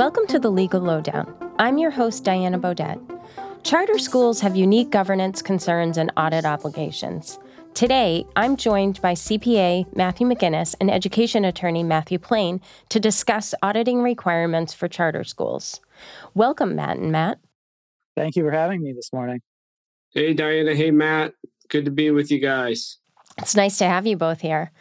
Welcome to the Legal Lowdown. I'm your host, Diana Baudet. Charter schools have unique governance concerns and audit obligations. Today, I'm joined by CPA Matthew McGinnis and education attorney Matthew Plain to discuss auditing requirements for charter schools. Welcome, Matt and Matt. Thank you for having me this morning. Hey, Diana. Hey, Matt. Good to be with you guys. It's nice to have you both here.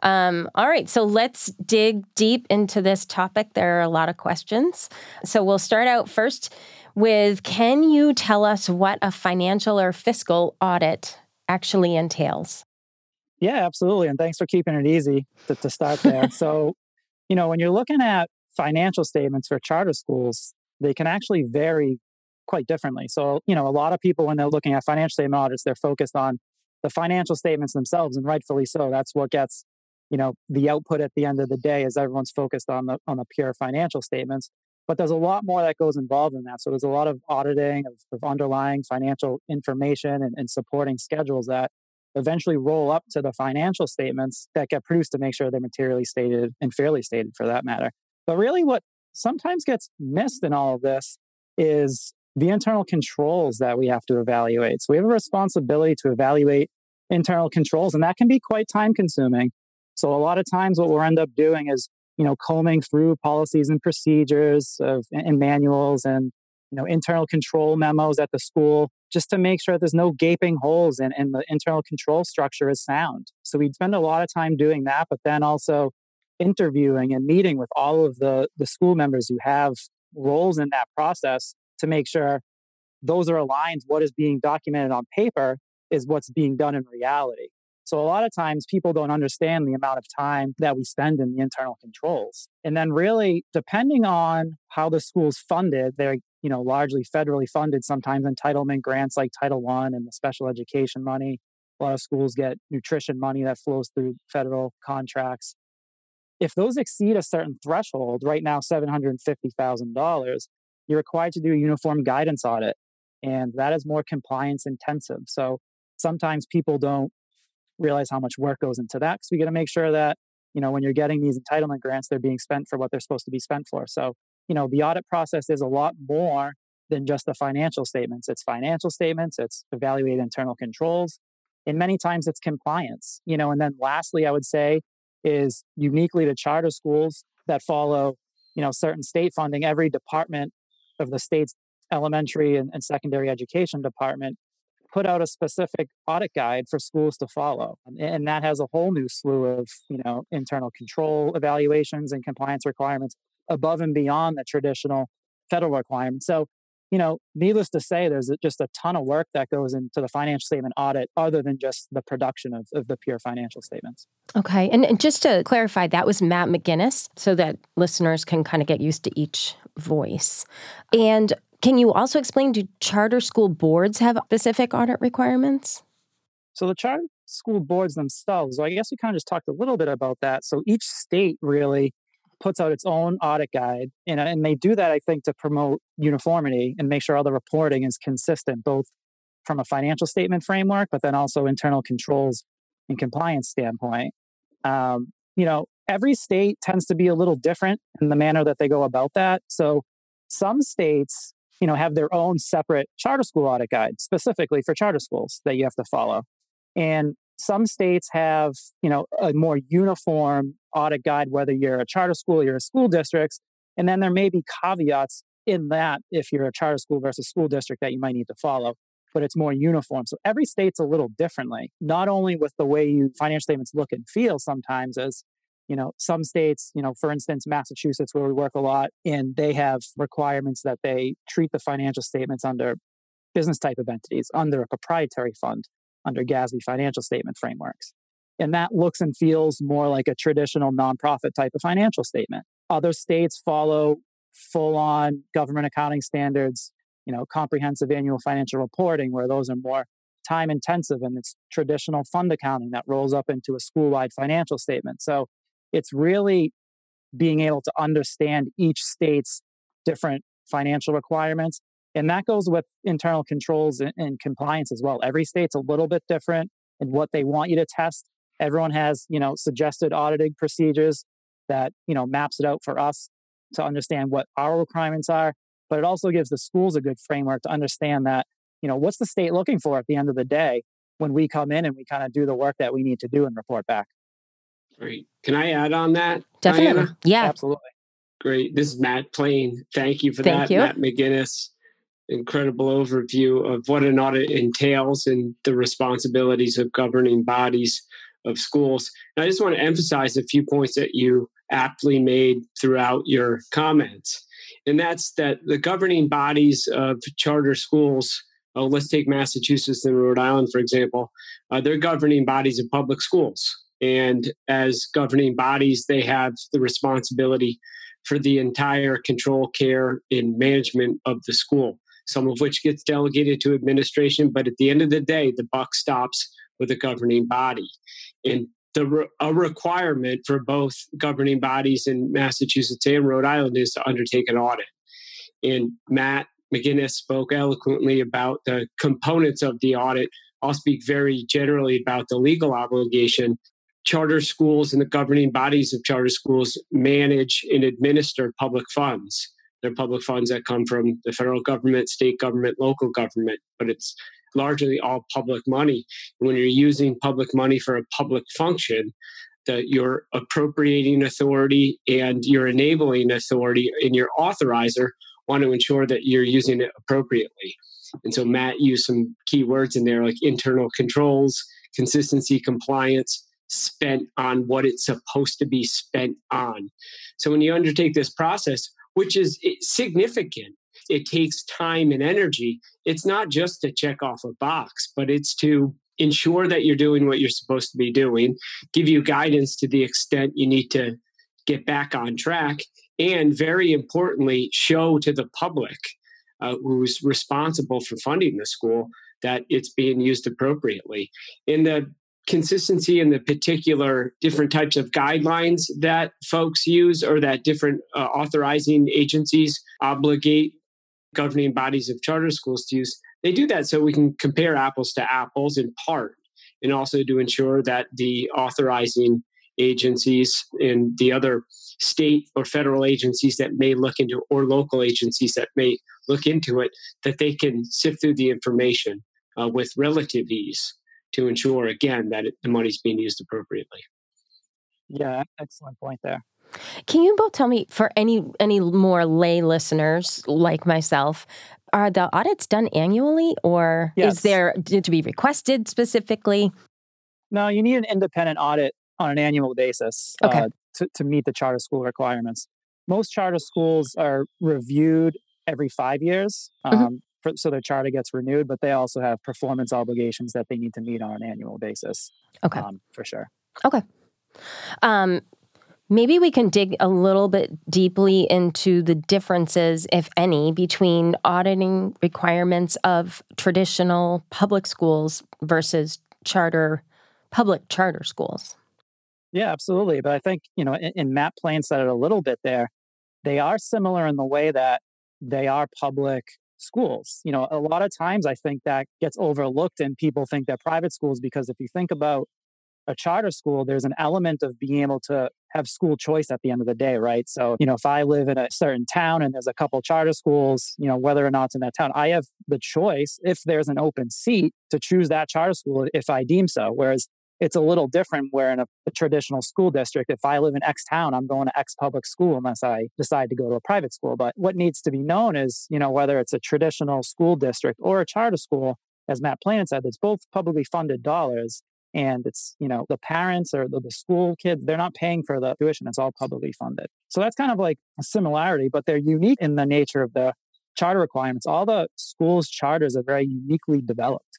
All right, so let's dig deep into this topic. There are a lot of questions. So we'll start out first with, can you tell us what a financial or fiscal audit actually entails? Yeah, absolutely. And thanks for keeping it easy to start there. So, you know, when you're looking at financial statements for charter schools, they can actually vary quite differently. So, you know, a lot of people, when they're looking at financial statement audits, they're focused on the financial statements themselves, and rightfully so. That's what gets, you know, the output at the end of the day, is everyone's focused on the pure financial statements. But there's a lot more that goes involved in that. So there's a lot of auditing of underlying financial information and supporting schedules that eventually roll up to the financial statements that get produced to make sure they're materially stated and fairly stated, for that matter. But really what sometimes gets missed in all of this is the internal controls that we have to evaluate. So we have a responsibility to evaluate internal controls, and that can be quite time consuming. So a lot of times what we'll end up doing is, you know, combing through policies and procedures and manuals and, you know, internal control memos at the school, just to make sure that there's no gaping holes and the internal control structure is sound. So we spend a lot of time doing that, but then also interviewing and meeting with all of the school members who have roles in that process to make sure those are aligned. What is being documented on paper is what's being done in reality. So a lot of times people don't understand the amount of time that we spend in the internal controls. And then really, depending on how the school's funded, they're, you know, largely federally funded, sometimes entitlement grants like Title I and the special education money. A lot of schools get nutrition money that flows through federal contracts. If those exceed a certain threshold, right now $750,000, you're required to do a uniform guidance audit, and that is more compliance intensive. So sometimes people don't realize how much work goes into that, because we got to make sure that, you know, when you're getting these entitlement grants, they're being spent for what they're supposed to be spent for. So, you know, the audit process is a lot more than just the financial statements. It's financial statements, it's evaluating internal controls, and many times it's compliance, you know. And then lastly, I would say, is uniquely to charter schools that follow, you know, certain state funding, every department of the state's elementary and secondary education department put out a specific audit guide for schools to follow. And that has a whole new slew of, you know, internal control evaluations and compliance requirements above and beyond the traditional federal requirements. So, you know, needless to say, there's just a ton of work that goes into the financial statement audit other than just the production of the pure financial statements. Okay. And just to clarify, that was Matt McGinnis, so that listeners can kind of get used to each voice. And can you also explain, do charter school boards have specific audit requirements? So the charter school boards themselves, so I guess we kind of just talked a little bit about that. So each state really puts out its own audit guide, and they do that, I think, to promote uniformity and make sure all the reporting is consistent, both from a financial statement framework, but then also internal controls and compliance standpoint. You know, every state tends to be a little different in the manner that they go about that. So some states, you know, have their own separate charter school audit guide specifically for charter schools that you have to follow. And some states have, you know, a more uniform audit guide, whether you're a charter school, you're a school district. And then there may be caveats in that if you're a charter school versus school district that you might need to follow, but it's more uniform. So every state's a little differently, not only with the way you financial statements look and feel sometimes, as, you know, some states, you know, for instance, Massachusetts, where we work a lot, and they have requirements that they treat the financial statements under business type of entities, under a proprietary fund, under GASB financial statement frameworks. And that looks and feels more like a traditional nonprofit type of financial statement. Other states follow full-on government accounting standards, you know, comprehensive annual financial reporting, where those are more time-intensive, and it's traditional fund accounting that rolls up into a school-wide financial statement. So it's really being able to understand each state's different financial requirements. And that goes with internal controls and compliance as well. Every state's a little bit different in what they want you to test. Everyone has, you know, suggested auditing procedures that, you know, maps it out for us. to understand what our requirements are, but it also gives the schools a good framework to understand that, you know, what's the state looking for at the end of the day when we come in and we kind of do the work that we need to do and report back. Great. Can I add on that? Definitely. Diana? Yeah. Absolutely. Great. This is Matt Plain. Thank you for that. Matt McGinnis. Incredible overview of what an audit entails and the responsibilities of governing bodies of schools. And I just want to emphasize a few points that you aptly made throughout your comments. And that's that the governing bodies of charter schools, let's take Massachusetts and Rhode Island, for example, they're governing bodies of public schools. And as governing bodies, they have the responsibility for the entire control, care, and management of the school, some of which gets delegated to administration. But at the end of the day, the buck stops with the governing body. And a requirement for both governing bodies in Massachusetts and Rhode Island is to undertake an audit. And Matt McGinnis spoke eloquently about the components of the audit. I'll speak very generally about the legal obligation. Charter schools and the governing bodies of charter schools manage and administer public funds. They're public funds that come from the federal government, state government, local government, but it's largely all public money. When you're using public money for a public function, that your appropriating authority and your enabling authority and your authorizer want to ensure that you're using it appropriately. And so Matt used some key words in there like internal controls, consistency, compliance, spent on what it's supposed to be spent on. So when you undertake this process, which is significant, it takes time and energy. It's not just to check off a box, but it's to ensure that you're doing what you're supposed to be doing, give you guidance to the extent you need to get back on track, and very importantly, show to the public who's responsible for funding the school that it's being used appropriately. In the consistency in the particular different types of guidelines that folks use or that different authorizing agencies obligate governing bodies of charter schools to use, they do that so we can compare apples to apples in part, and also to ensure that the authorizing agencies and the other state or federal agencies that may look into, or local agencies that may look into it, that they can sift through the information with relative ease to ensure, again, that the money's being used appropriately. Yeah, excellent point there. Can you both tell me, for any more lay listeners like myself, are the audits done annually, or is there to be requested specifically? No, you need an independent audit on an annual basis to meet the charter school requirements. Most charter schools are reviewed every 5 years, so their charter gets renewed, but they also have performance obligations that they need to meet on an annual basis. Okay, for sure. Okay. Maybe we can dig a little bit deeply into the differences, if any, between auditing requirements of traditional public schools versus public charter schools. Yeah, absolutely. But I think, you know, and Matt Plain said it a little bit there, they are similar in the way that they are public schools. You know, a lot of times I think that gets overlooked and people think they're private schools, because if you think about a charter school, there's an element of being able to have school choice at the end of the day, right? So, you know, if I live in a certain town and there's a couple charter schools, you know, whether or not it's in that town, I have the choice, if there's an open seat, to choose that charter school if I deem so. Whereas it's a little different where in a traditional school district, if I live in X town, I'm going to X public school unless I decide to go to a private school. But what needs to be known is, you know, whether it's a traditional school district or a charter school, as Matt Plain said, it's both publicly funded dollars, and it's, you know, the parents or the school kids, they're not paying for the tuition. It's all publicly funded. So that's kind of like a similarity, but they're unique in the nature of the charter requirements. All the schools' charters are very uniquely developed.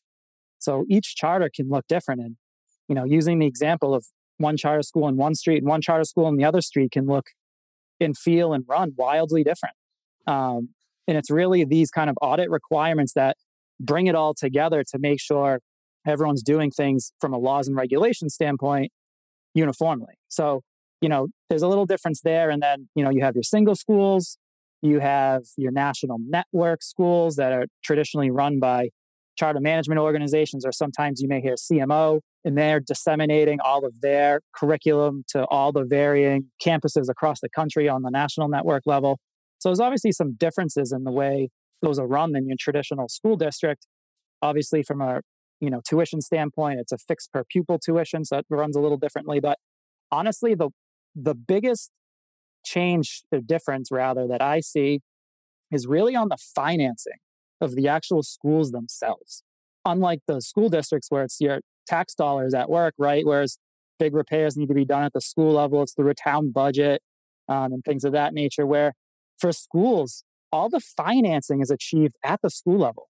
So each charter can look different. And, you know, using the example of one charter school in one street and one charter school in the other street can look and feel and run wildly different. And it's really these kind of audit requirements that bring it all together to make sure everyone's doing things from a laws and regulations standpoint uniformly. So, you know, there's a little difference there. And then, you know, you have your single schools, you have your national network schools that are traditionally run by charter management organizations, or sometimes you may hear CMO and they're disseminating all of their curriculum to all the varying campuses across the country on the national network level. So there's obviously some differences in the way those are run in your traditional school district. Obviously, from a tuition standpoint, it's a fixed per pupil tuition, so it runs a little differently. But honestly, the biggest change or difference, rather, that I see is really on the financing of the actual schools themselves. Unlike the school districts where it's your tax dollars at work, right? Whereas big repairs need to be done at the school level, it's through a town budget and things of that nature, where for schools, all the financing is achieved at the school level.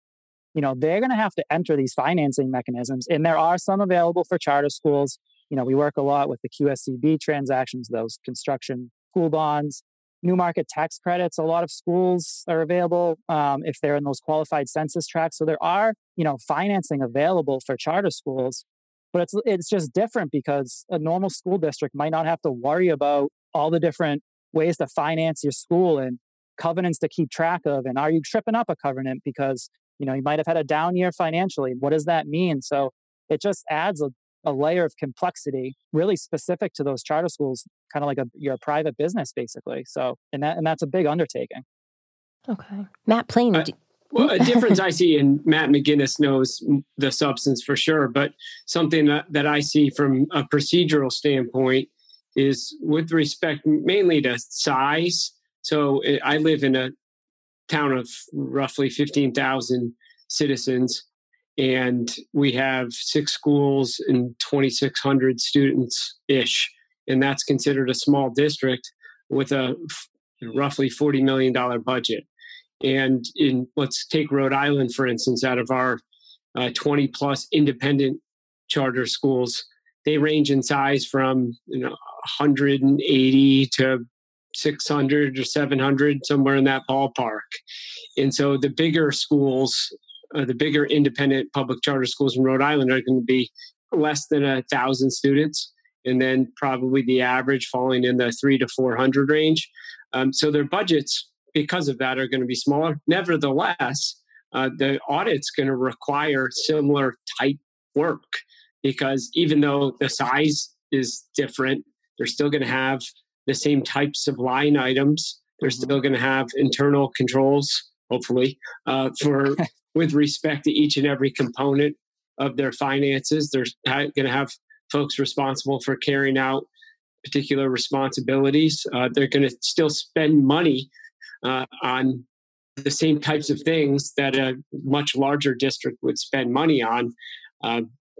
They're going to have to enter these financing mechanisms, and there are some available for charter schools. We work a lot with the QSCB transactions, those construction school bonds, new market tax credits. A lot of schools are available if they're in those qualified census tracts. So there are, financing available for charter schools, but it's just different because a normal school district might not have to worry about all the different ways to finance your school and covenants to keep track of. And are you tripping up a covenant because, you might have had a down year financially? What does that mean? So it just adds a layer of complexity, really specific to those charter schools, kind of like your private business, basically. So, and that's a big undertaking. Okay, Matt Plain. Well, a difference I see, and Matt McGinnis knows the substance for sure, but something that I see from a procedural standpoint is with respect mainly to size. So I live in a town of roughly 15,000 citizens. And we have 6 schools and 2,600 students-ish. And that's considered a small district with a roughly $40 million budget. And let's take Rhode Island, for instance. Out of our 20-plus independent charter schools, they range in size from 180 to 600 or 700, somewhere in that ballpark. And so the bigger schools... the bigger independent public charter schools in Rhode Island are going to be less than 1,000 students, and then probably the average falling in the 300 to 400 range. So their budgets, because of that, are going to be smaller. Nevertheless, the audit's going to require similar type work because even though the size is different, they're still going to have the same types of line items. They're still going to have internal controls, hopefully, with respect to each and every component of their finances. They're going to have folks responsible for carrying out particular responsibilities. They're going to still spend money on the same types of things that a much larger district would spend money on.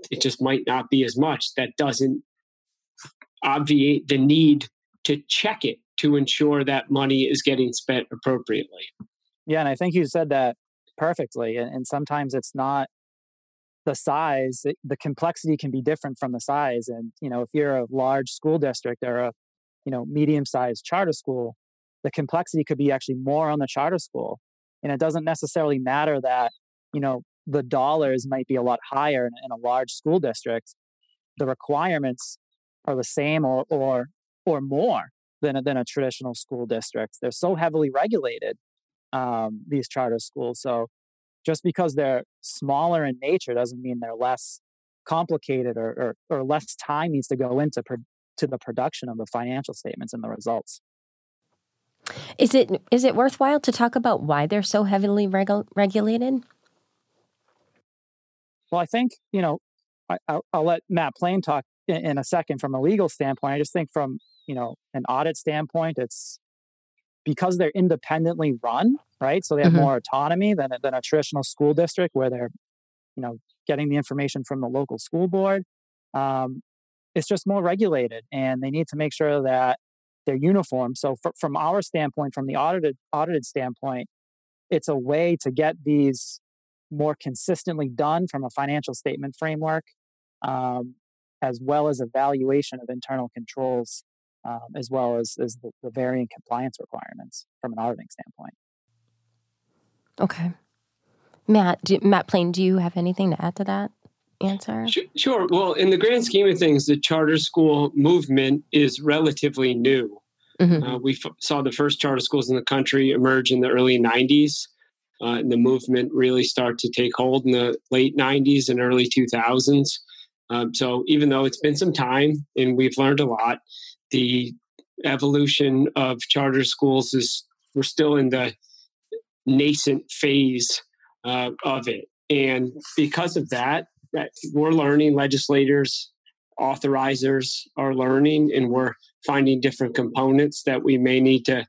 It just might not be as much. That doesn't obviate the need to check it to ensure that money is getting spent appropriately. Yeah, and I think you said that perfectly. And sometimes it's not the size, the complexity can be different from the size. And, if you're a large school district or a, medium-sized charter school, the complexity could be actually more on the charter school. And it doesn't necessarily matter that, the dollars might be a lot higher in a large school district. The requirements are the same or more than a traditional school district. They're so heavily regulated. These charter schools. So just because they're smaller in nature doesn't mean they're less complicated or less time needs to go into to the production of the financial statements and the results. Is it worthwhile to talk about why they're so heavily regulated? Well, I think, I'll let Matt Plain talk in a second from a legal standpoint. I just think from, an audit standpoint, it's because they're independently run, right? So they have more autonomy than a traditional school district where they're, getting the information from the local school board. It's just more regulated, and they need to make sure that they're uniform. So from our standpoint, from the audited standpoint, it's a way to get these more consistently done from a financial statement framework, as well as evaluation of internal controls. As well as the varying compliance requirements from an auditing standpoint. Okay. Matt Plain, do you have anything to add to that answer? Sure. Well, in the grand scheme of things, the charter school movement is relatively new. We saw the first charter schools in the country emerge in the early 90s, and the movement really start to take hold in the late 90s and early 2000s. So even though it's been some time and we've learned a lot, the evolution of charter schools is we're still in the nascent phase of it. And because of that we're learning, legislators, authorizers are learning, and we're finding different components that we may need to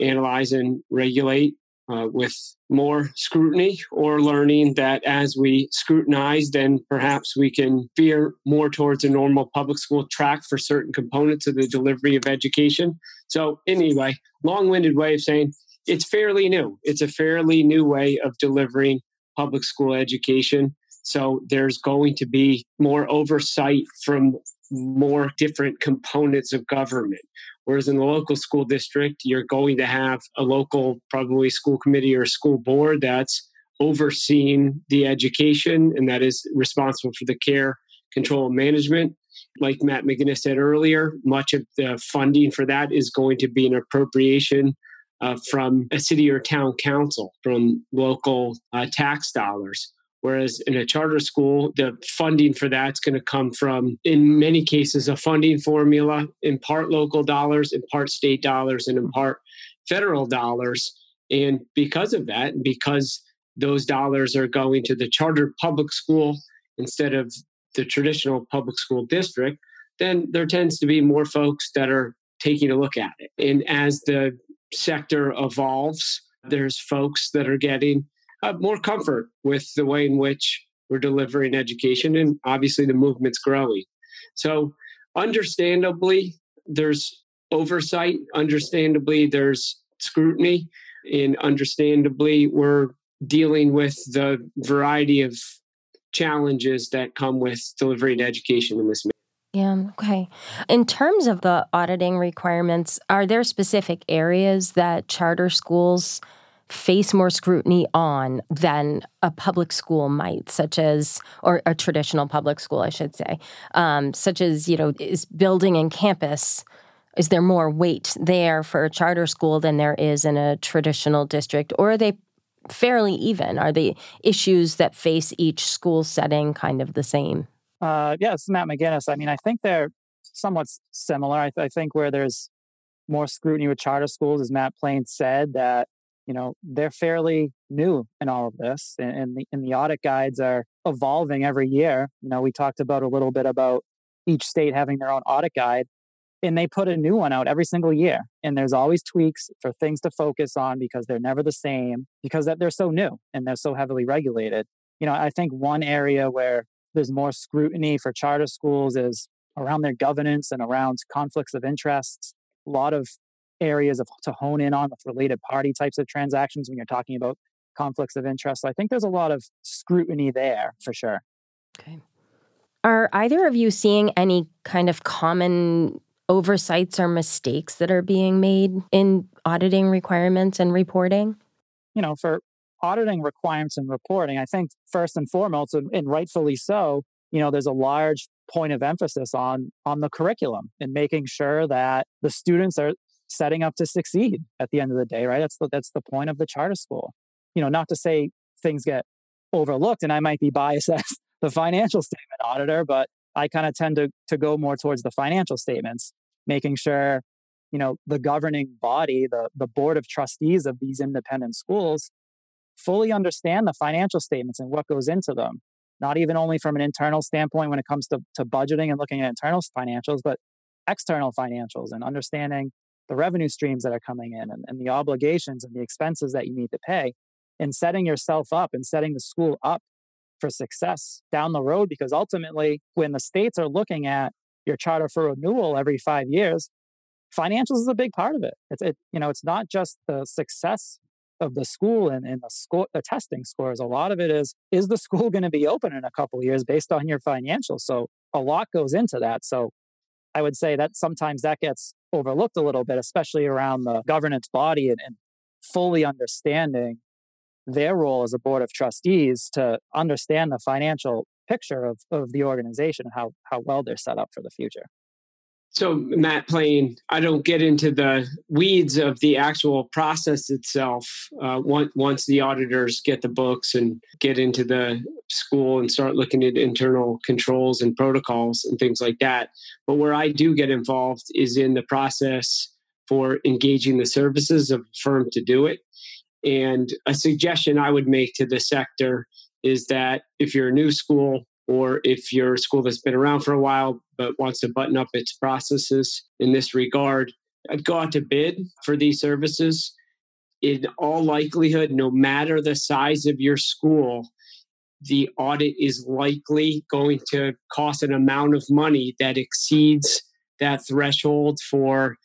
analyze and regulate with more scrutiny, or learning that as we scrutinize, then perhaps we can veer more towards a normal public school track for certain components of the delivery of education. So anyway, long-winded way of saying it's fairly new. It's a fairly new way of delivering public school education. So there's going to be more oversight from more different components of government. Whereas in the local school district, you're going to have a local, probably school committee or school board that's overseeing the education and that is responsible for the care, control, and management. Like Matt McGinnis said earlier, much of the funding for that is going to be an appropriation from a city or town council, from local tax dollars. Whereas in a charter school, the funding for that's going to come from, in many cases, a funding formula, in part local dollars, in part state dollars, and in part federal dollars. And because of that, because those dollars are going to the charter public school instead of the traditional public school district, then there tends to be more folks that are taking a look at it. And as the sector evolves, there's folks that are getting more comfort with the way in which we're delivering education, and obviously the movement's growing. So understandably, there's oversight, understandably, there's scrutiny, and understandably, we're dealing with the variety of challenges that come with delivering education in this. Yeah, okay. In terms of the auditing requirements, are there specific areas that charter schools face more scrutiny on than a public school might, such as, or a traditional public school, I should say, such as, is building and campus, is there more weight there for a charter school than there is in a traditional district? Or are they fairly even? Are the issues that face each school setting kind of the same? Yes, Matt McGinnis. I mean, I think they're somewhat similar. I think where there's more scrutiny with charter schools, as Matt Plain said, that they're fairly new in all of this, and the audit guides are evolving every year. We talked about a little bit about each state having their own audit guide, and they put a new one out every single year. And there's always tweaks for things to focus on because they're never the same, because they're so new and they're so heavily regulated. I think one area where there's more scrutiny for charter schools is around their governance and around conflicts of interests. A lot of areas to hone in on with related party types of transactions when you're talking about conflicts of interest. So I think there's a lot of scrutiny there for sure. Okay. Are either of you seeing any kind of common oversights or mistakes that are being made in auditing requirements and reporting? For auditing requirements and reporting, I think first and foremost, and rightfully so, there's a large point of emphasis on the curriculum and making sure that the students are setting up to succeed at the end of the day, right? That's the point of the charter school. Not to say things get overlooked, and I might be biased as the financial statement auditor, but I kind of tend to go more towards the financial statements, making sure, the governing body, the board of trustees of these independent schools fully understand the financial statements and what goes into them. Not even only from an internal standpoint when it comes to budgeting and looking at internal financials, but external financials and understanding the revenue streams that are coming in and the obligations and the expenses that you need to pay, and setting yourself up and setting the school up for success down the road. Because ultimately, when the states are looking at your charter for renewal every 5 years, financials is a big part of it. It's not just the success of the school and the score, the testing scores. A lot of it is the school going to be open in a couple of years based on your financials? So a lot goes into that. So I would say that sometimes that gets overlooked a little bit, especially around the governance body and fully understanding their role as a board of trustees to understand the financial picture of the organization and how well they're set up for the future. So Matt Plain, I don't get into the weeds of the actual process itself. Once the auditors get the books and get into the school and start looking at internal controls and protocols and things like that. But where I do get involved is in the process for engaging the services of a firm to do it. And a suggestion I would make to the sector is that if you're a new school, or if you're a school that's been around for a while but wants to button up its processes in this regard, I'd go out to bid for these services. In all likelihood, no matter the size of your school, the audit is likely going to cost an amount of money that exceeds that threshold for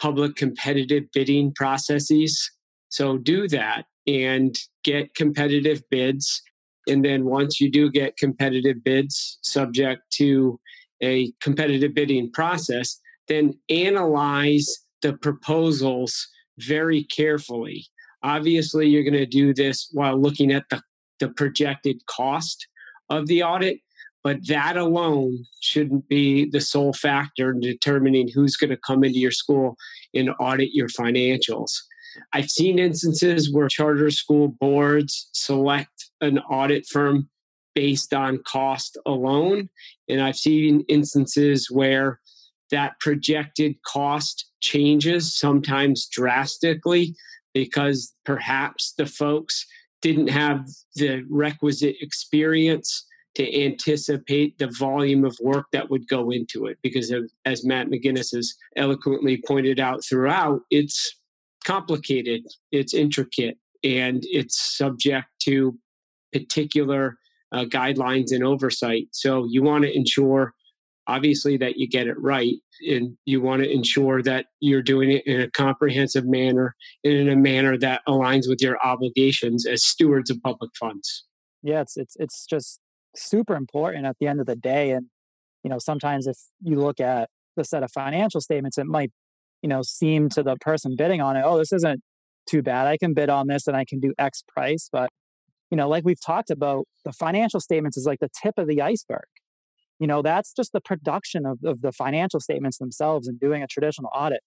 public competitive bidding processes. So do that and get competitive bids. And then once you do get competitive bids subject to a competitive bidding process, then analyze the proposals very carefully. Obviously, you're going to do this while looking at the projected cost of the audit, but that alone shouldn't be the sole factor in determining who's going to come into your school and audit your financials. I've seen instances where charter school boards select an audit firm based on cost alone. And I've seen instances where that projected cost changes, sometimes drastically, because perhaps the folks didn't have the requisite experience to anticipate the volume of work that would go into it. Because as Matt McGinnis has eloquently pointed out throughout, it's complicated, it's intricate, and it's subject to particular guidelines and oversight. So you want to ensure, obviously, that you get it right, and you want to ensure that you're doing it in a comprehensive manner and in a manner that aligns with your obligations as stewards of public funds. Yeah, it's just super important at the end of the day. And you know, sometimes if you look at the set of financial statements, it might seem to the person bidding on it, oh, this isn't too bad. I can bid on this and I can do X price. But, like we've talked about, the financial statements is like the tip of the iceberg. That's just the production of the financial statements themselves and doing a traditional audit.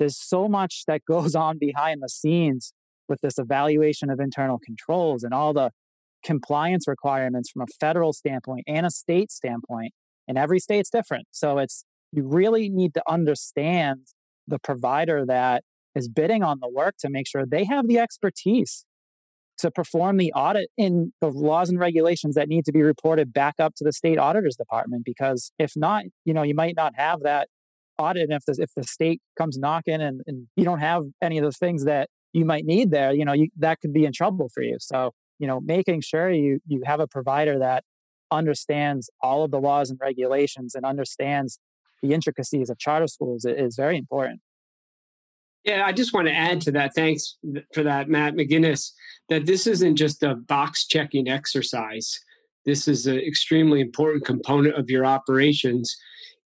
There's so much that goes on behind the scenes with this evaluation of internal controls and all the compliance requirements from a federal standpoint and a state standpoint. And every state's different. So you really need to understand the provider that is bidding on the work to make sure they have the expertise to perform the audit in the laws and regulations that need to be reported back up to the state auditor's department. Because if not, you might not have that audit. And if the state comes knocking and you don't have any of the things that you might need there, that could be in trouble for you. So, making sure you have a provider that understands all of the laws and regulations and understands the intricacies of charter schools is very important. Yeah, I just want to add to that. Thanks for that, Matt McGinnis, that this isn't just a box checking exercise. This is an extremely important component of your operations.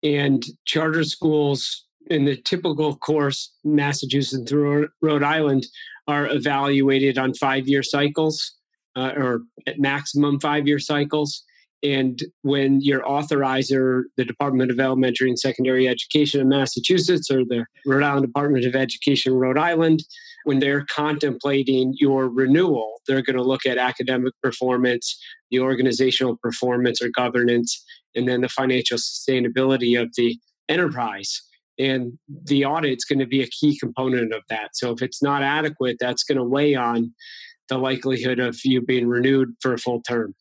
And charter schools in the typical course, Massachusetts through Rhode Island, are evaluated on 5-year cycles or at maximum 5-year cycles. And when your authorizer, the Department of Elementary and Secondary Education in Massachusetts or the Rhode Island Department of Education, Rhode Island, when they're contemplating your renewal, they're going to look at academic performance, the organizational performance or governance, and then the financial sustainability of the enterprise. And the audit's going to be a key component of that. So if it's not adequate, that's going to weigh on the likelihood of you being renewed for a full term.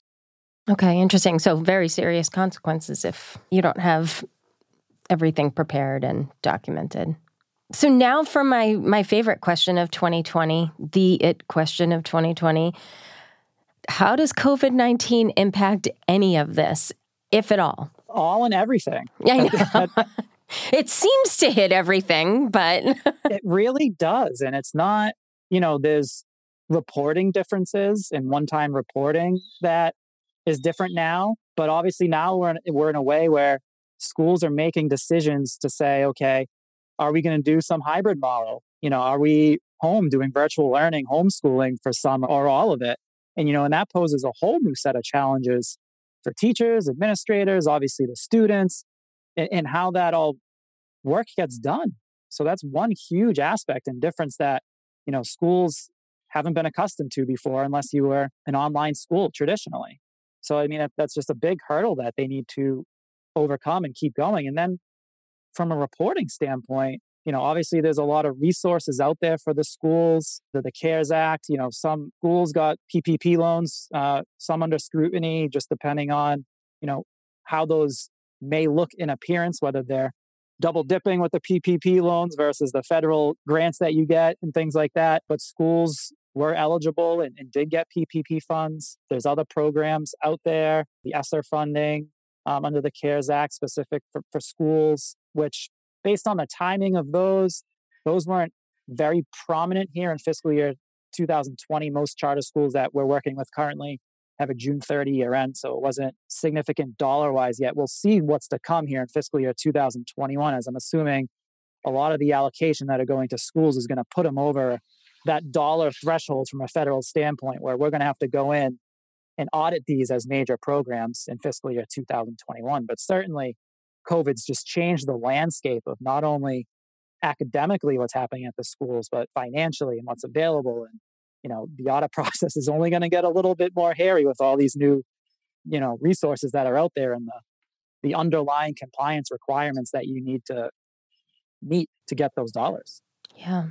Okay, interesting. So very serious consequences if you don't have everything prepared and documented. So now for my favorite question of 2020, the it question of 2020. How does COVID-19 impact any of this, if at all? All and everything. Yeah, it seems to hit everything, but... It really does. And it's not, there's reporting differences and one-time reporting that is different now, but obviously now we're in a way where schools are making decisions to say, okay, are we going to do some hybrid model? Are we home doing virtual learning, homeschooling for some or all of it? And and that poses a whole new set of challenges for teachers, administrators, obviously the students, and how that all work gets done. So that's one huge aspect and difference that, you know, schools haven't been accustomed to before unless you were an online school traditionally. So, I mean, that's just a big hurdle that they need to overcome and keep going. And then from a reporting standpoint, you know, obviously there's a lot of resources out there for the schools, the CARES Act, you know, some schools got PPP loans, some under scrutiny, just depending on, you know, how those may look in appearance, whether they're double dipping with the PPP loans versus the federal grants that you get and things like that. But schools were eligible and did get PPP funds. There's other programs out there, the ESSER funding under the CARES Act specific for schools, which based on the timing of those weren't very prominent here in fiscal year 2020. Most charter schools that we're working with currently have a June 30 year end, so it wasn't significant dollar-wise yet. We'll see what's to come here in fiscal year 2021, as I'm assuming a lot of the allocation that are going to schools is going to put them over that dollar threshold from a federal standpoint, where we're going to have to go in and audit these as major programs in fiscal year 2021. But certainly, COVID's just changed the landscape of not only academically what's happening at the schools, but financially and what's available. And you know, the audit process is only going to get a little bit more hairy with all these new, you know, resources that are out there and the underlying compliance requirements that you need to meet to get those dollars. Yeah.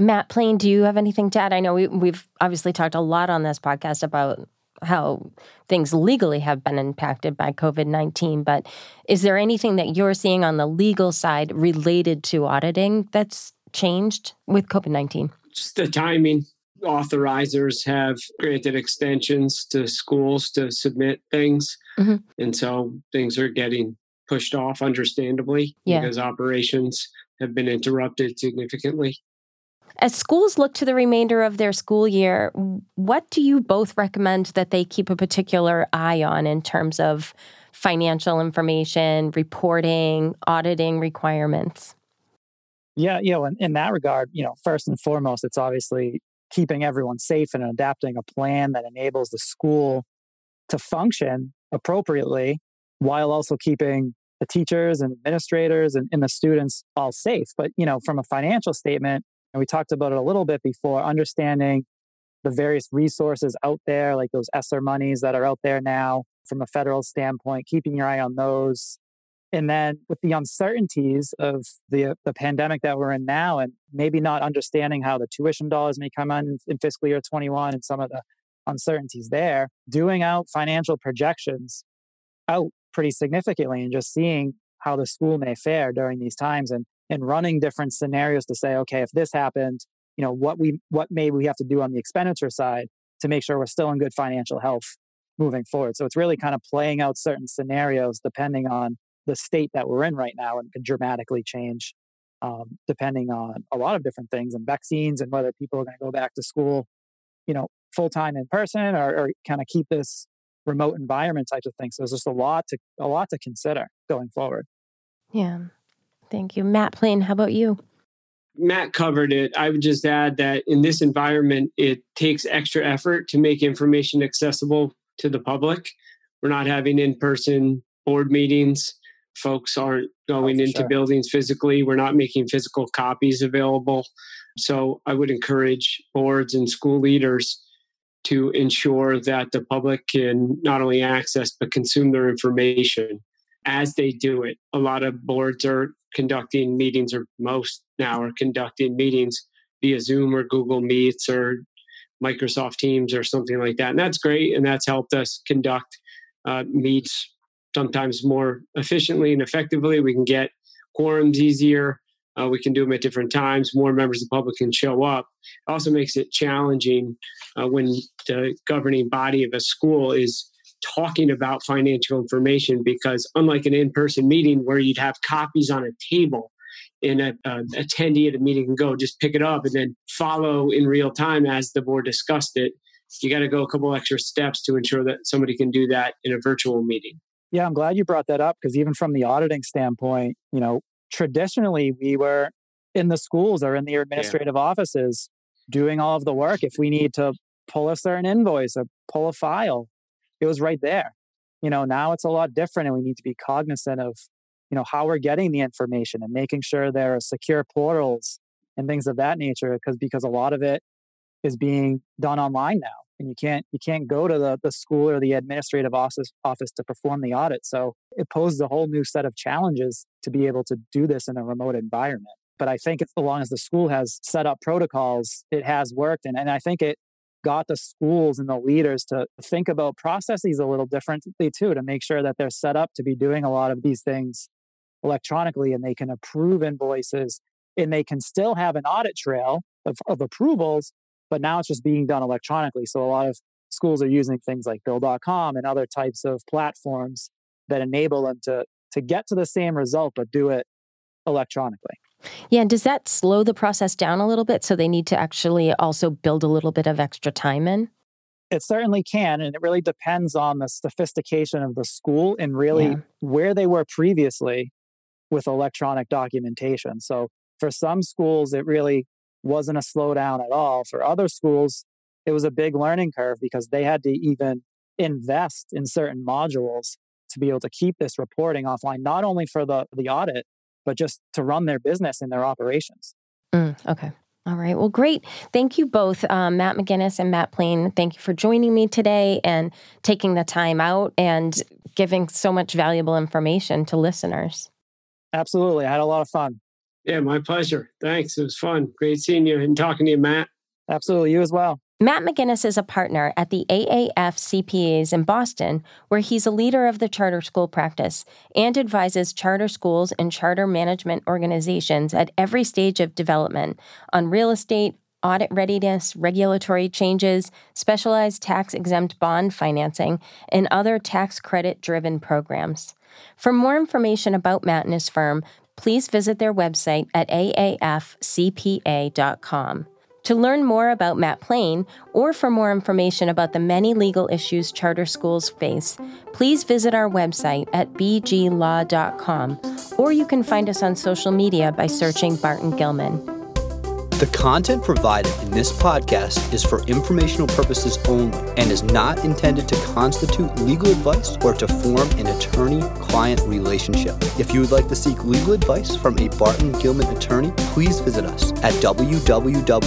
Matt Plain, do you have anything to add? I know we've obviously talked a lot on this podcast about how things legally have been impacted by COVID-19, but is there anything that you're seeing on the legal side related to auditing that's changed with COVID-19? Just the timing. Authorizers have granted extensions to schools to submit things. Mm-hmm. And so things are getting pushed off, understandably, because operations have been interrupted significantly. As schools look to the remainder of their school year, what do you both recommend that they keep a particular eye on in terms of financial information, reporting, auditing requirements? Yeah, you know, in that regard, you know, first and foremost, it's obviously keeping everyone safe and adapting a plan that enables the school to function appropriately while also keeping the teachers and administrators and the students all safe. But, you know, from a financial statement, and we talked about it a little bit before, understanding the various resources out there, like those ESSER monies that are out there now from a federal standpoint, keeping your eye on those. And then with the uncertainties of the pandemic that we're in now, and maybe not understanding how the tuition dollars may come in fiscal year 21 and some of the uncertainties there, doing out financial projections out pretty significantly and just seeing how the school may fare during these times and running different scenarios to say, okay, if this happened, you know, what may we have to do on the expenditure side to make sure we're still in good financial health moving forward. So it's really kind of playing out certain scenarios depending on the state that we're in right now, and can dramatically change depending on a lot of different things and vaccines and whether people are going to go back to school, you know, full-time in person or kind of keep this remote environment type of thing. So there's just a lot to consider going forward. Yeah. Thank you. Matt Plain, how about you? Matt covered it. I would just add that in this environment, it takes extra effort to make information accessible to the public. We're not having in-person board meetings. Folks aren't going into buildings physically. We're not making physical copies available. So I would encourage boards and school leaders to ensure that the public can not only access, but consume their information as they do it. A lot of boards are conducting meetings, or most now are conducting meetings via Zoom or Google Meets or Microsoft Teams or something like that. And that's great. And that's helped us conduct meets sometimes more efficiently and effectively. We can get quorums easier. We can do them at different times. More members of the public can show up. It also makes it challenging when the governing body of a school is talking about financial information, because unlike an in-person meeting where you'd have copies on a table and an attendee at a meeting can go just pick it up and then follow in real time as the board discussed it, you got to go a couple extra steps to ensure that somebody can do that in a virtual meeting. Yeah, I'm glad you brought that up, because even from the auditing standpoint, you know, traditionally we were in the schools or in the administrative offices doing all of the work. If we need to pull a certain invoice or pull a file, it was right there. You know, now it's a lot different and we need to be cognizant of how we're getting the information and making sure there are secure portals and things of that nature, because a lot of it is being done online now. And you can't go to the school or the administrative office to perform the audit. So it poses a whole new set of challenges to be able to do this in a remote environment. But I think as long as the school has set up protocols, it has worked. And I think it got the schools and the leaders to think about processes a little differently too, to make sure that they're set up to be doing a lot of these things electronically, and they can approve invoices and they can still have an audit trail of approvals, but now it's just being done electronically. So a lot of schools are using things like bill.com and other types of platforms that enable them to get to the same result, but do it electronically. Yeah. And does that slow the process down a little bit? So they need to actually also build a little bit of extra time in? It certainly can. And it really depends on the sophistication of the school and really where they were previously with electronic documentation. So for some schools, it really wasn't a slowdown at all. For other schools, it was a big learning curve because they had to even invest in certain modules to be able to keep this reporting offline, not only for the audit, but just to run their business and their operations. Okay. All right. Well, great. Thank you both, Matt McGinnis and Matt Plain. Thank you for joining me today and taking the time out and giving so much valuable information to listeners. Absolutely. I had a lot of fun. Yeah, my pleasure. Thanks. It was fun. Great seeing you and talking to you, Matt. Absolutely. You as well. Matt McGinnis is a partner at the AAFCPAs in Boston, where he's a leader of the charter school practice and advises charter schools and charter management organizations at every stage of development on real estate, audit readiness, regulatory changes, specialized tax-exempt bond financing, and other tax credit-driven programs. For more information about Matt and his firm, please visit their website at aafcpa.com. To learn more about Matt Plain, or for more information about the many legal issues charter schools face, please visit our website at bglaw.com, or you can find us on social media by searching Barton Gilman. The content provided in this podcast is for informational purposes only and is not intended to constitute legal advice or to form an attorney-client relationship. If you would like to seek legal advice from a Barton Gilman attorney, please visit us at www.bglaw.com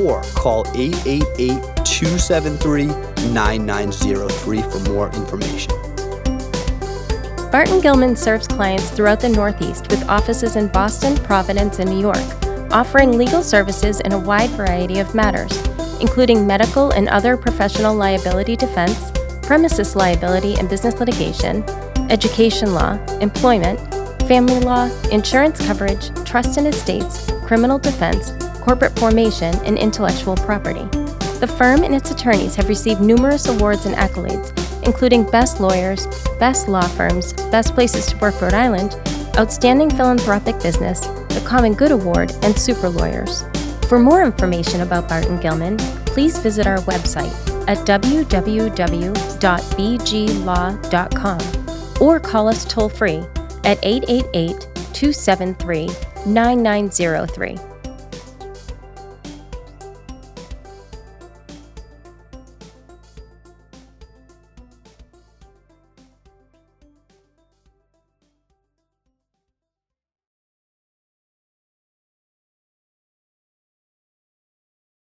or call 888-273-9903 for more information. Barton Gilman serves clients throughout the Northeast with offices in Boston, Providence, and New York, offering legal services in a wide variety of matters, including medical and other professional liability defense, premises liability and business litigation, education law, employment, family law, insurance coverage, trust and estates, criminal defense, corporate formation, and intellectual property. The firm and its attorneys have received numerous awards and accolades, including Best Lawyers, Best Law Firms, Best Places to Work Rhode Island, Outstanding Philanthropic Business, the Common Good Award, and Super Lawyers. For more information about Barton Gilman, please visit our website at www.bglaw.com or call us toll-free at 888-273-9903.